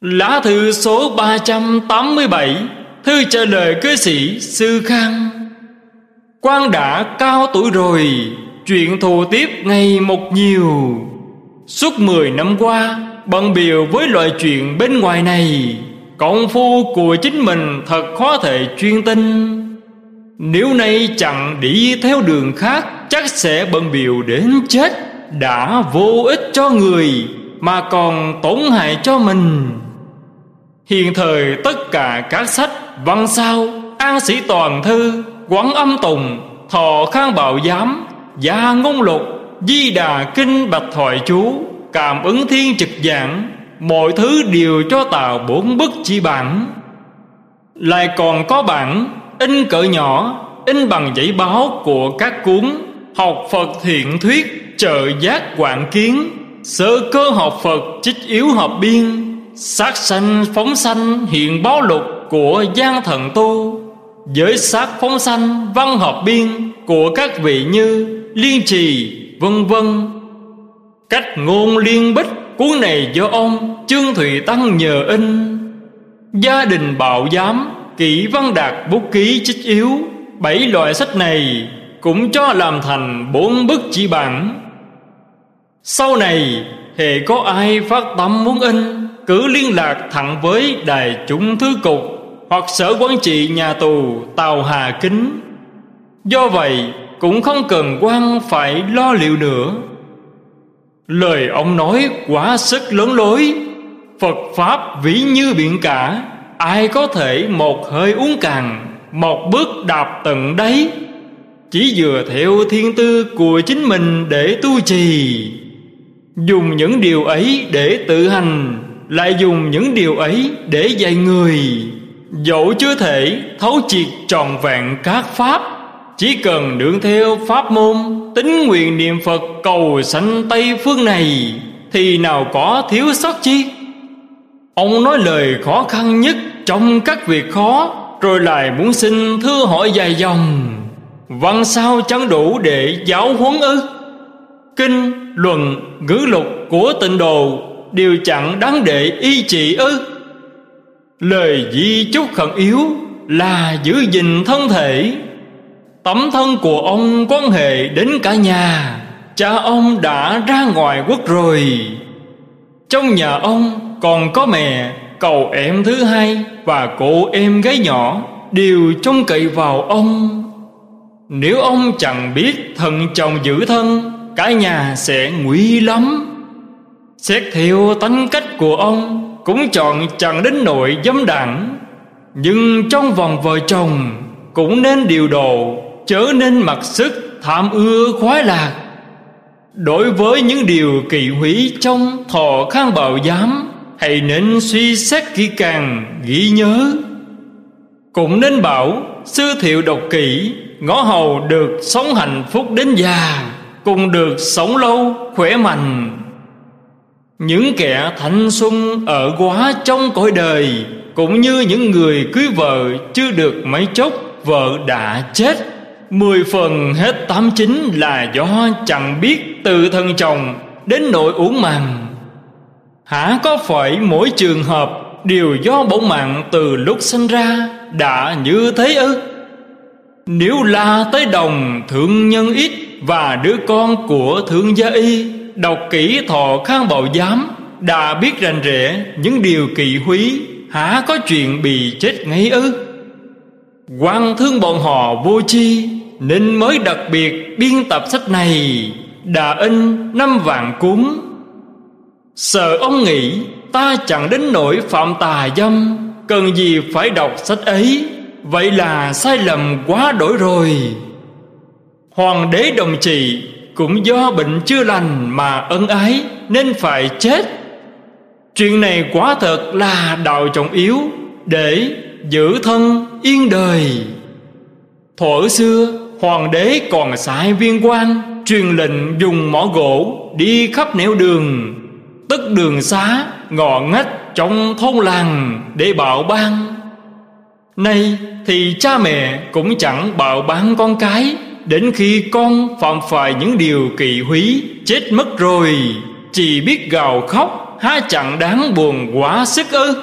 Lá thư số ba trăm tám mươi bảy, thư trả lời cư sĩ Sư Khang. Quan đã cao tuổi rồi, chuyện thù tiếp ngày một nhiều. Suốt mười năm qua bận bịu với loại chuyện bên ngoài này, công phu của chính mình thật khó thể chuyên tinh. Nếu nay chẳng đi theo đường khác, chắc sẽ bận bịu đến chết, đã vô ích cho người mà còn tổn hại cho mình. Hiện thời tất cả các sách Văn Sao, An Sĩ Toàn Thư, Quán Âm Tùng, Thọ Khang Bảo Giám, Gia Ngôn Lục, Di Đà Kinh Bạch Thoại Chú, Cảm Ứng Thiên Trực Giảng, mọi thứ đều cho tạo bốn bức chỉ bản. Lại còn có bản in cỡ nhỏ, in bằng giấy báo của các cuốn Học Phật Thiện Thuyết, Trợ Giác Quảng Kiến, Sơ Cơ Học Phật Chích Yếu Hợp Biên, Sát Sanh Phóng Sanh Hiện Báo Lục của Giang Thần Tu, Giới Sát Phóng Sanh Văn Hợp Biên của các vị như Liên Trì, vân vân. Cách Ngôn Liên Bích, cuốn này do ông Trương Thụy Tăng nhờ in. Gia Đình Bảo Giám, Kỷ Văn Đạt Bút Ký Chích Yếu, bảy loại sách này cũng cho làm thành bốn bức chỉ bản. Sau này hễ có ai phát tâm muốn in, cứ liên lạc thẳng với Đài Chủng Thứ Cục hoặc Sở Quản trị Nhà tù Tàu Hà Kính. Do vậy cũng không cần quan phải lo liệu nữa. Lời ông nói quá sức lớn lối, Phật Pháp vĩ như biển cả, ai có thể một hơi uống cạn, một bước đạp tận đấy. Chỉ dựa theo thiên tư của chính mình để tu trì, dùng những điều ấy để tự hành, lại dùng những điều ấy để dạy người. Dẫu chưa thể thấu triệt trọn vẹn các pháp, chỉ cần nương theo pháp môn tín nguyện niệm Phật cầu sanh Tây Phương này, thì nào có thiếu sót chi. Ông nói lời khó khăn nhất trong các việc khó, rồi lại muốn xin thưa hỏi dài dòng. Văn sao chẳng đủ để giáo huấn ư? Kinh, luận, ngữ lục của tịnh đồ đều chẳng đáng để y chỉ ư? Lời di chúc khẩn yếu là giữ gìn thân thể. Tấm thân của ông quan hệ đến cả nhà. Cha ông đã ra ngoài quốc rồi, trong nhà ông còn có mẹ, cậu em thứ hai và cô em gái nhỏ đều trông cậy vào ông. Nếu ông chẳng biết thận trọng giữ thân, cả nhà sẽ nguy lắm. Xét theo tính cách của ông, cũng chọn chẳng đến nỗi dâm đảng, nhưng trong vòng vợ chồng cũng nên điều độ, chớ nên mặc sức tham ưa khoái lạc. Đối với những điều kỳ hủy trong Thọ Khang Bảo Giám, hãy nên suy xét kỹ càng, ghi nhớ. Cũng nên bảo Sư Thiệu đọc kỹ, ngõ hầu được sống hạnh phúc đến già, cùng được sống lâu khỏe mạnh. Những kẻ thanh xuân ở quá trong cõi đời, cũng như những người cưới vợ chưa được mấy chốc vợ đã chết, mười phần hết tám chín là do chẳng biết tự thân chồng đến nỗi uổng màng. Hả có phải mỗi trường hợp đều do bổn mạng từ lúc sinh ra đã như thế ư? Nếu là tới đồng thượng nhân ít và đứa con của thượng gia y, đọc kỹ Thọ Khang Bảo Giám đã biết rành rẽ những điều kỳ húy, hả có chuyện bị chết ngay ư? Quan thương bọn họ vô chi, nên mới đặc biệt biên tập sách này, đã in năm vạn cuốn. Sợ ông nghĩ ta chẳng đến nỗi phạm tà dâm, cần gì phải đọc sách ấy, vậy là sai lầm quá đổi rồi. Hoàng đế Đồng Trị cũng do bệnh chưa lành mà ân ái nên phải chết. Chuyện này quả thật là đạo trọng yếu để giữ thân yên đời. Thuở xưa hoàng đế còn sai viên quan truyền lệnh dùng mỏ gỗ đi khắp nẻo đường, tức đường xá ngõ ngách trong thôn làng để bạo ban. Nay thì cha mẹ cũng chẳng bạo ban con cái, đến khi con phạm phải những điều kỳ húy chết mất rồi, chỉ biết gào khóc, há chẳng đáng buồn quá sức ư?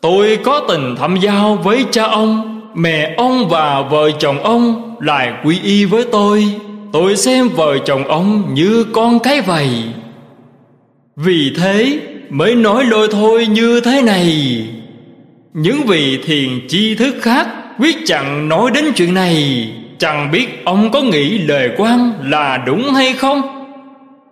Tôi có tình thâm giao với cha ông, mẹ ông và vợ chồng ông lại quy y với tôi. Tôi xem vợ chồng ông như con cái vậy, vì thế mới nói lôi thôi như thế này. Những vị thiền chi thức khác quyết chẳng nói đến chuyện này, chẳng biết ông có nghĩ lời quan là đúng hay không.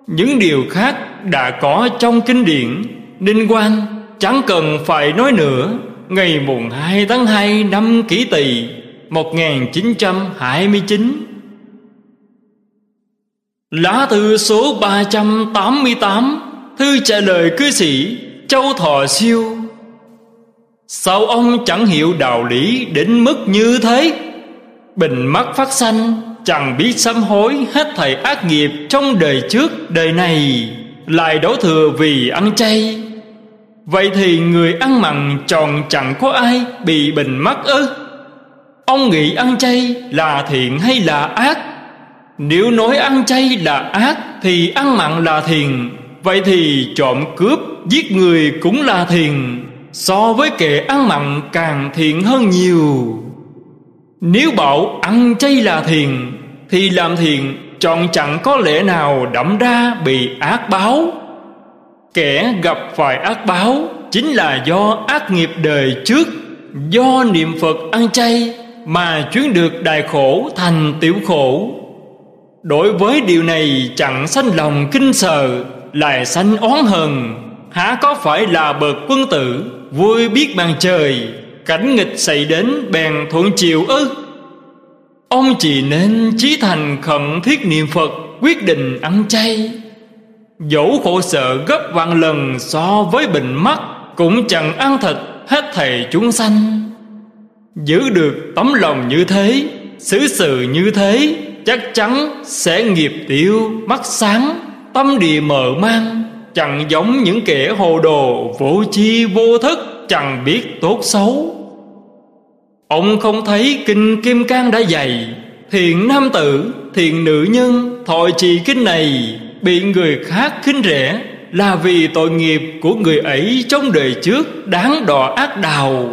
Những điều khác đã có trong kinh điển, nên quan chẳng cần phải nói nữa. Ngày mùng hai tháng hai năm Kỷ Tỵ một nghìn chín trăm hai mươi chín, lá thư số ba trăm tám mươi tám, thư trả lời cư sĩ Châu Thọ Siêu. Sao ông chẳng hiểu đạo lý đến mức như thế? Bình mắt phát sanh, chẳng biết sám hối hết thảy ác nghiệp trong đời trước đời này, lại đổ thừa vì ăn chay. Vậy thì người ăn mặn tròn chẳng có ai bị bình mắt ư? Ông nghĩ ăn chay là thiện hay là ác? Nếu nói ăn chay là ác thì ăn mặn là thiện, vậy thì trộm cướp giết người cũng là thiện, so với kẻ ăn mặn càng thiện hơn nhiều. Nếu bảo ăn chay là thiện thì làm thiện chọn chẳng có lẽ nào đẫm ra bị ác báo. Kẻ gặp phải ác báo chính là do ác nghiệp đời trước, do niệm Phật ăn chay mà chuyển được đại khổ thành tiểu khổ. Đối với điều này chẳng sanh lòng kinh sợ, lại sanh oán hờn, há có phải là bậc quân tử vui biết bàn trời, cảnh nghịch xảy đến bèn thuận chịu ư? Ông chỉ nên chí thành khẩn thiết niệm Phật, quyết định ăn chay. Dẫu khổ sở gấp vạn lần so với bệnh mắt, cũng chẳng ăn thịt hết thảy chúng sanh. Giữ được tấm lòng như thế, xử sự như thế, chắc chắn sẽ nghiệp tiêu, mắt sáng, tâm địa mờ mang, chẳng giống những kẻ hồ đồ vô chi vô thức, chẳng biết tốt xấu. Ông không thấy kinh Kim Cang đã dạy: thiện nam tử, thiện nữ nhân thọ trì kinh này bị người khác khinh rẻ, là vì tội nghiệp của người ấy trong đời trước đáng đọa ác đào.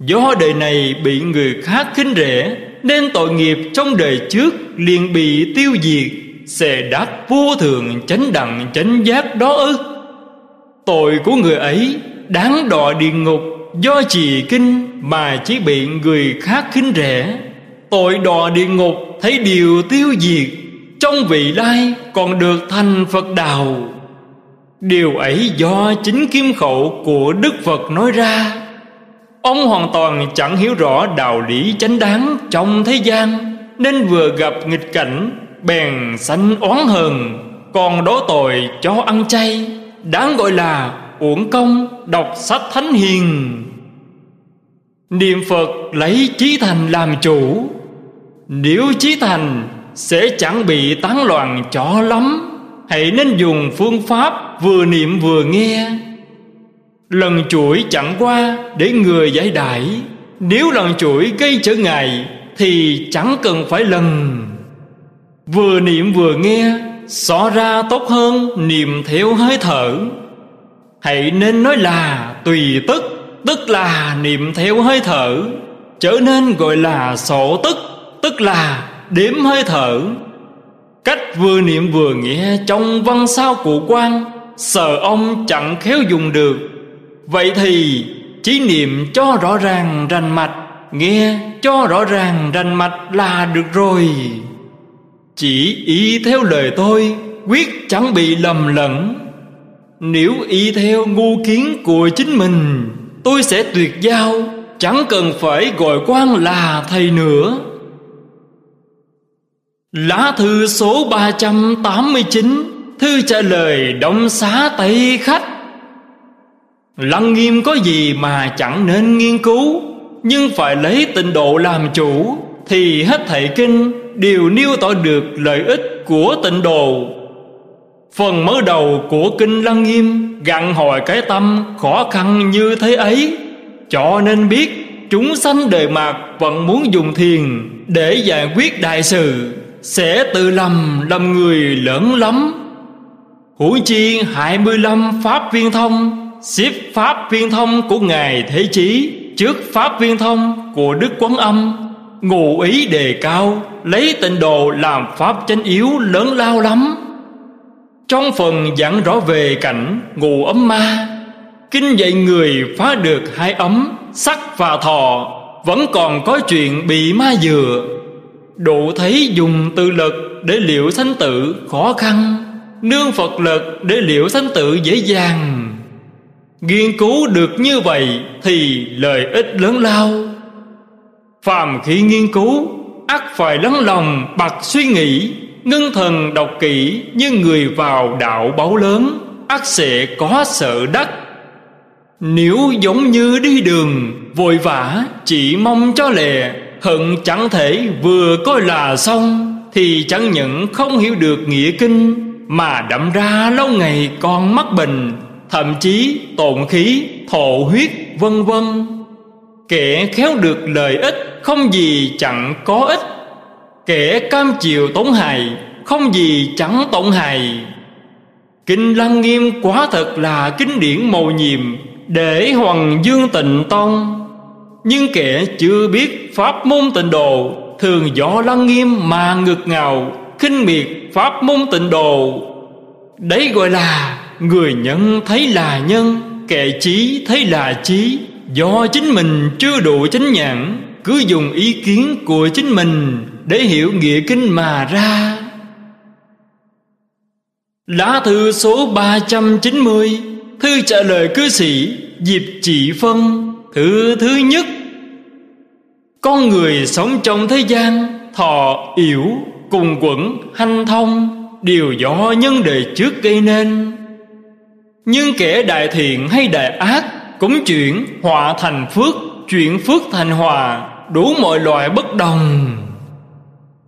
Do đời này bị người khác khinh rẻ, nên tội nghiệp trong đời trước liền bị tiêu diệt, sẽ đắc vô thường chánh đẳng chánh giác đó ư? Tội của người ấy đáng đọa địa ngục, do trì kinh mà chỉ bị người khác khinh rẻ. Tội đọa địa ngục thấy điều tiêu diệt, trong vị lai còn được thành Phật đạo. Điều ấy do chính kim khẩu của Đức Phật nói ra. Ông hoàn toàn chẳng hiểu rõ đạo lý chánh đáng trong thế gian, nên vừa gặp nghịch cảnh bèn sanh oán hờn, còn đổ tội cho ăn chay, đáng gọi là uổng công đọc sách thánh hiền. Niệm Phật lấy chí thành làm chủ. Nếu chí thành sẽ chẳng bị tán loạn cho lắm. Hãy nên dùng phương pháp vừa niệm vừa nghe. Lần chuỗi chẳng qua để người giải đãi. Nếu lần chuỗi gây trở ngại thì chẳng cần phải lần. Vừa niệm vừa nghe xỏ ra tốt hơn niệm theo hơi thở. Hãy nên nói là tùy tức, tức là niệm theo hơi thở, trở nên gọi là sổ tức, tức là đếm hơi thở. Cách vừa niệm vừa nghe trong văn sao của Quang, sợ ông chẳng khéo dùng được. Vậy thì chỉ niệm cho rõ ràng rành mạch, nghe cho rõ ràng rành mạch là được rồi. Chỉ y theo lời tôi, quyết chẳng bị lầm lẫn. Nếu y theo ngu kiến của chính mình, tôi sẽ tuyệt giao, chẳng cần phải gọi Quang là thầy nữa. Lá thư số ba trăm tám mươi chín, thư trả lời Đông Xá Tây Khách. Lăng Nghiêm có gì mà chẳng nên nghiên cứu, nhưng phải lấy tịnh độ làm chủ, thì hết thảy kinh đều nêu tỏ được lợi ích của tịnh độ. Phần mở đầu của kinh Lăng Nghiêm gặn hỏi cái tâm khó khăn như thế ấy, cho nên biết chúng sanh đời mạt vẫn muốn dùng thiền để giải quyết đại sự, sẽ tự lầm lầm người lớn lắm. Huống chi hai mươi lăm pháp viên thông, xếp pháp viên thông của Ngài Thế Chí trước pháp viên thông của Đức Quán Âm, ngụ ý đề cao lấy tịnh độ làm pháp chánh yếu lớn lao lắm. Trong phần giảng rõ về cảnh ngụ ấm ma, kinh dạy người phá được hai ấm sắc và thọ, vẫn còn có chuyện bị ma dựa. Đủ thấy dùng tự lực để liệu sanh tử khó khăn, nương Phật lực để liệu sanh tử dễ dàng. Nghiên cứu được như vậy thì lợi ích lớn lao. Phàm khi nghiên cứu, ắt phải lắng lòng bặt suy nghĩ, ngưng thần đọc kỹ, như người vào đạo báu lớn, ắt sẽ có sợ đắc. Nếu giống như đi đường vội vã chỉ mong cho lẹ, hận chẳng thể vừa coi là xong, thì chẳng những không hiểu được nghĩa kinh, mà đậm ra lâu ngày còn mắc bệnh, thậm chí tổn khí, thổ huyết, vân vân. Kẻ khéo được lợi ích không gì chẳng có ích, kẻ cam chịu tổn hại không gì chẳng tổn hại. Kinh Lăng Nghiêm quá thật là kinh điển mầu nhiệm để hoằng dương tịnh tông. Nhưng kẻ chưa biết pháp môn tịnh độ thường do Lăng Nghiêm mà ngược ngạo, khinh miệt pháp môn tịnh độ. Đấy gọi là người nhân thấy là nhân, kẻ trí thấy là trí. Do chính mình chưa đủ chánh nhãn, cứ dùng ý kiến của chính mình để hiểu nghĩa kinh mà ra. Lá thư số ba trăm chín mươi, thư trả lời cư sĩ Diệp Chỉ Phân. Thứ thứ nhất, con người sống trong thế gian thọ yểu cùng quẩn hanh thông đều do nhân đời trước gây nên. Nhưng kẻ đại thiện hay đại ác cũng chuyển họa thành phước, chuyển phước thành hòa, đủ mọi loại bất đồng.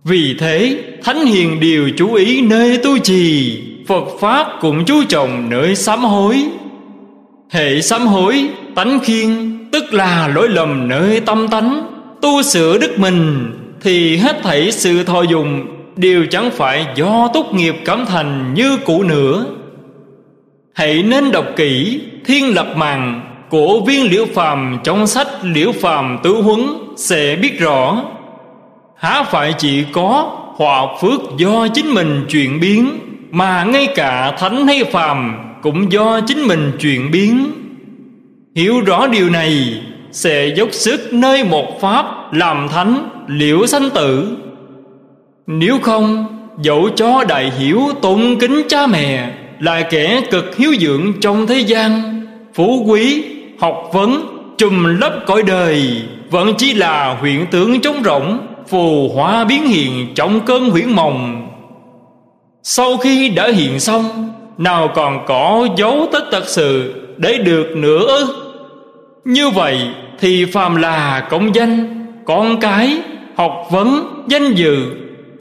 Vì thế thánh hiền đều chú ý nơi tu trì, Phật pháp cũng chú trọng nơi sám hối. Hệ sám hối tánh khiên, tức là lỗi lầm nơi tâm tánh, tu sửa đức mình, thì hết thảy sự thọ dùng đều chẳng phải do tốt nghiệp cảm thành như cũ nữa. Hãy nên đọc kỹ Thiên Lập Màng của Viên Liễu Phàm trong sách Liễu Phàm Tứ Huấn sẽ biết rõ. Há phải chỉ có họa phước do chính mình chuyển biến, mà ngay cả thánh hay phàm cũng do chính mình chuyển biến. Hiểu rõ điều này sẽ dốc sức nơi một pháp làm thánh liễu sanh tử. Nếu không, dẫu cho đại hiểu tôn kính cha mẹ, là kẻ cực hiếu dưỡng trong thế gian, phú quý, học vấn, trùm lấp cõi đời, vẫn chỉ là huyễn tưởng trống rỗng, phù hóa biến hiện trong cơn huyễn mộng. Sau khi đã hiện xong, nào còn có dấu tích thật sự để được nữa ư? Như vậy thì phàm là công danh, con cái, học vấn, danh dự,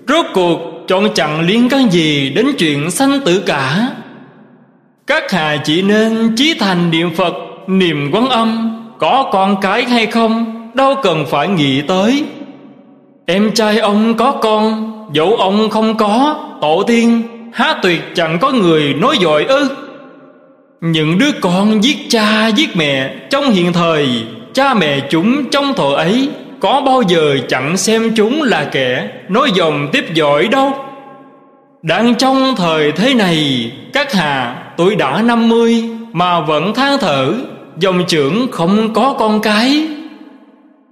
rốt cuộc chọn chẳng liên can gì đến chuyện sanh tử cả. Các hạ chỉ nên chí thành niệm Phật, niệm Quán Âm. Có con cái hay không đâu cần phải nghĩ tới. Em trai ông có con, dẫu ông không có, tổ tiên há tuyệt chẳng có người nói dội ư? Những đứa con giết cha giết mẹ trong hiện thời, cha mẹ chúng trong thời ấy có bao giờ chẳng xem chúng là kẻ nói dòng tiếp dõi đâu. Đang trong thời thế này, các hạ tuổi đã năm mươi mà vẫn than thở dòng trưởng không có con cái.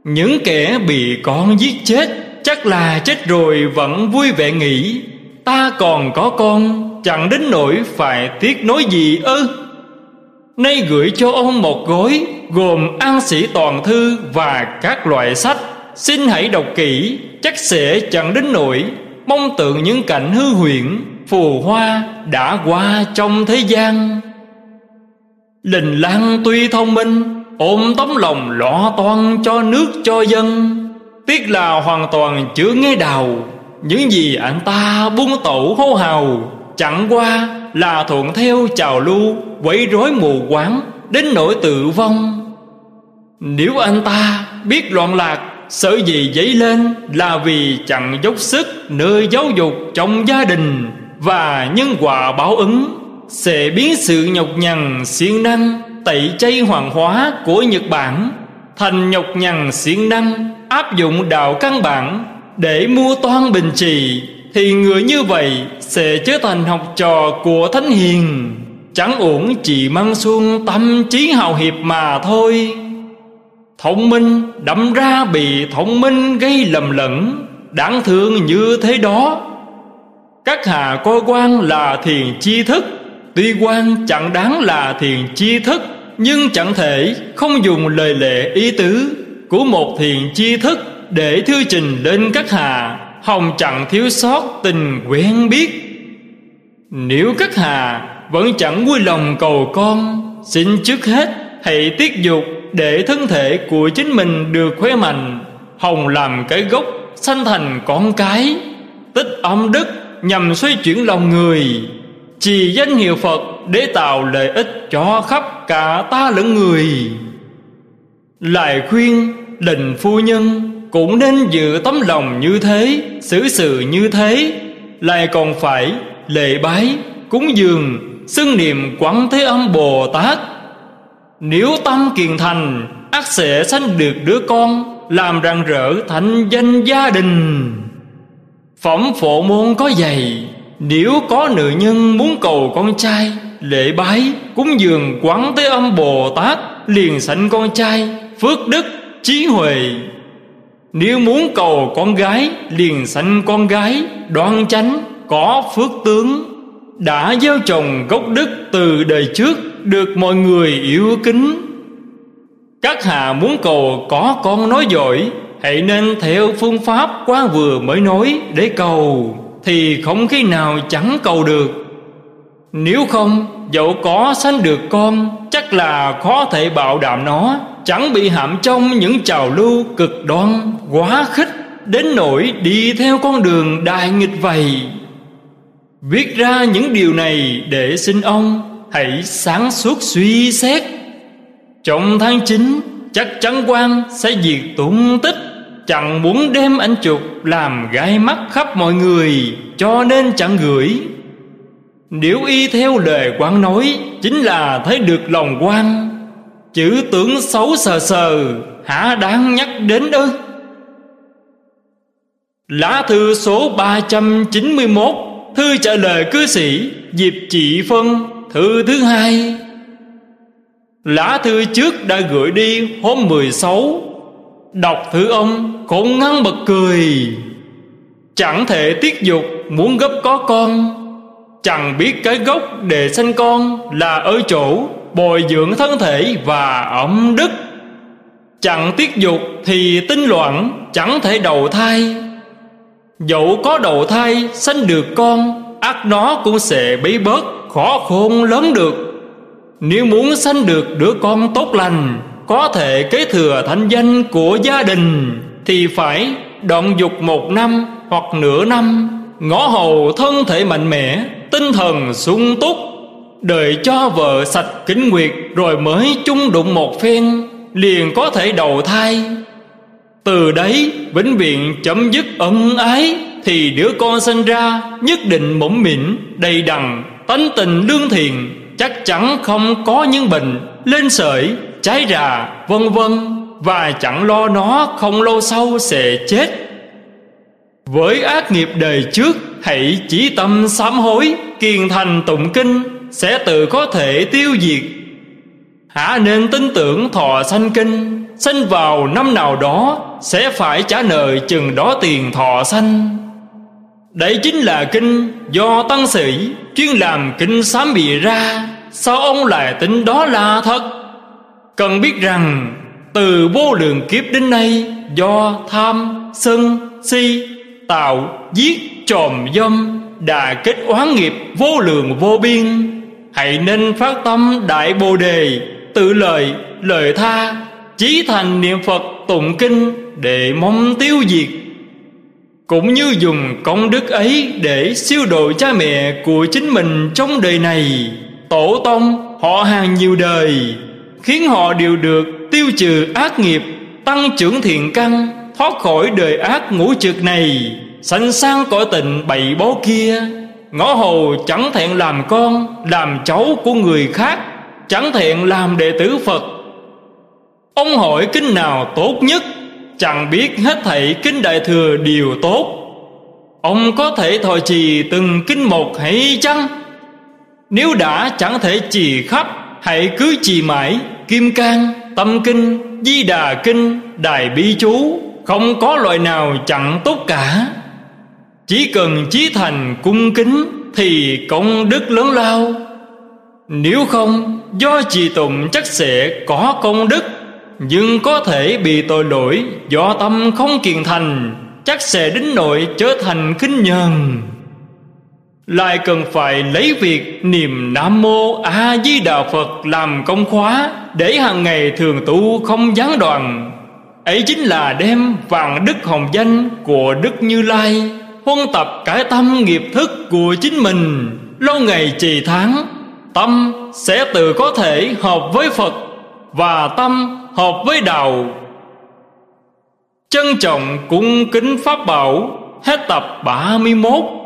Những kẻ bị con giết chết chắc là chết rồi vẫn vui vẻ nghĩ, ta còn có con, chẳng đến nỗi phải tiếc nói gì ư? Nay gửi cho ông một gói gồm An Sĩ Toàn Thư và các loại sách, xin hãy đọc kỹ, chắc sẽ chẳng đến nỗi mong tượng những cảnh hư huyễn phù hoa đã qua trong thế gian. Đình Lan tuy thông minh, ôm tấm lòng lo toan cho nước cho dân, tiếc là hoàn toàn chưa nghe đầu. Những gì anh ta buông tẩu hô hào chẳng qua là thuận theo trào lưu, quấy rối mù quáng đến nỗi tự vong. Nếu anh ta biết loạn lạc, sở dĩ dấy lên là vì chẳng dốc sức nơi giáo dục trong gia đình, và nhân quả báo ứng sẽ biến sự nhọc nhằn siêng năng tẩy chay hoàng hóa của Nhật Bản thành nhọc nhằn siêng năng áp dụng đạo căn bản để mua toan bình trì, thì người như vậy sẽ trở thành học trò của thánh hiền, chẳng uổng chỉ mang xuông tâm trí hào hiệp mà thôi. Thông minh đậm ra bị thông minh gây lầm lẫn, đáng thương như thế đó. Các hạ coi quan là thiền tri thức, tuy quan chẳng đáng là thiền tri thức, nhưng chẳng thể không dùng lời lẽ ý tứ của một thiền tri thức để thư trình lên các hạ, hồng chẳng thiếu sót tình quen biết. Nếu các hạ vẫn chẳng vui lòng cầu con, xin trước hết hãy tiết dục để thân thể của chính mình được khỏe mạnh, hồng làm cái gốc sanh thành con cái, tích âm đức nhằm xoay chuyển lòng người, trì danh hiệu Phật để tạo lợi ích cho khắp cả ta lẫn người. Lại khuyên đình phu nhân cũng nên giữ tấm lòng như thế, xử sự như thế, lại còn phải lễ bái, cúng dường, xưng niệm Quán Thế Âm Bồ Tát. Nếu tâm kiền thành, ắt sẽ sanh được đứa con làm rạng rỡ thành danh gia đình. Phẩm Phổ Môn có dày, nếu có nữ nhân muốn cầu con trai, lễ bái, cúng dường Quán Thế Âm Bồ Tát, liền sanh con trai, phước đức, trí huệ. Nếu muốn cầu con gái, liền sanh con gái, đoan chánh, có phước tướng. Đã gieo trồng gốc đức từ đời trước, được mọi người yêu kính. Các hạ muốn cầu có con nói giỏi, hãy nên theo phương pháp Quá vừa mới nói để cầu, thì không khi nào chẳng cầu được. Nếu không, dẫu có sanh được con, chắc là khó thể bảo đảm nó chẳng bị hãm trong những trào lưu cực đoan quá khích, đến nỗi đi theo con đường đại nghịch vậy. Viết ra những điều này để xin ông hãy sáng suốt suy xét. Trong tháng chín, chắc chắn quan sẽ diệt tung tích, chẳng muốn đem anh Trục làm gai mắt khắp mọi người, cho nên chẳng gửi. Nếu y theo lời quan nói, chính là thấy được lòng quan. Chữ tưởng xấu sờ sờ, hả đáng nhắc đến ư? Lá thư số ba trăm chín mươi mốt, thư trả lời cư sĩ Diệp Trị Phân, thư thứ hai. Lá thư trước đã gửi đi hôm mười sáu. Đọc thư ông cũng ngăn bật cười. Chẳng thể tiết dục muốn gấp có con, chẳng biết cái gốc để sanh con là ở chỗ bồi dưỡng thân thể và ẩm đức. Chẳng tiết dục thì tinh loạn, chẳng thể đầu thai. Dẫu có đầu thai sanh được con, ắt nó cũng sẽ bấy bớt khó khôn lớn được. Nếu muốn sanh được đứa con tốt lành, có thể kế thừa thanh danh của gia đình, thì phải đoạn dục một năm hoặc nửa năm, ngõ hầu thân thể mạnh mẽ, tinh thần sung túc, đợi cho vợ sạch kinh nguyệt rồi mới chung đụng một phen, liền có thể đầu thai. Từ đấy vĩnh viễn chấm dứt ân ái, thì đứa con sinh ra nhất định mỏng mịn, đầy đặn, tánh tình lương thiện, chắc chắn không có những bệnh lên sởi, cháy rà, vân vân, và chẳng lo nó không lâu sau sẽ chết. Với ác nghiệp đời trước, hãy chỉ tâm sám hối, kiên thành tụng kinh, sẽ tự có thể tiêu diệt. Hả nên tin tưởng thọ sanh kinh, sanh vào năm nào đó sẽ phải trả nợ chừng đó tiền thọ sanh. Đấy chính là kinh do tăng sĩ chuyên làm kinh sám bịa ra. Sao ông lại tính đó là thật? Cần biết rằng từ vô lượng kiếp đến nay, do tham, sân, si, tạo, giết, trộm, dâm đã kết oán nghiệp vô lượng vô biên. Hãy nên phát tâm đại bồ đề, tự lợi, lợi tha, chí thành niệm Phật tụng kinh để mong tiêu diệt. Cũng như dùng công đức ấy để siêu độ cha mẹ của chính mình trong đời này, tổ tông, họ hàng nhiều đời, khiến họ đều được tiêu trừ ác nghiệp, tăng trưởng thiện căn, thoát khỏi đời ác ngũ trược này, sanh sang cõi tịnh bảy báu kia. Ngõ hầu chẳng thẹn làm con, làm cháu của người khác, chẳng thẹn làm đệ tử Phật. Ông hỏi kinh nào tốt nhất? Chẳng biết hết thảy kinh Đại Thừa đều tốt. Ông có thể thọ trì từng kinh một hay chăng? Nếu đã chẳng thể trì khắp, hãy cứ trì mãi Kim Cang, Tâm Kinh, Di Đà Kinh, Đại Bi Chú, không có loại nào chẳng tốt cả. Chỉ cần chí thành cung kính thì công đức lớn lao. Nếu không, do trì tụng chắc sẽ có công đức, nhưng có thể bị tội lỗi do tâm không kiên thành, chắc sẽ đến nỗi trở thành khinh nhờn. Lại cần phải lấy việc niệm Nam Mô A Di Đà Phật làm công khóa, để hàng ngày thường tu không gián đoạn. Ấy chính là đem vạn đức hồng danh của Đức Như Lai huân tập cải tâm nghiệp thức của chính mình. Lâu ngày trì tháng, tâm sẽ tự có thể hợp với Phật, và tâm hợp với đạo. Trân trọng cung kính pháp bảo. Hết tập ba mươi mốt.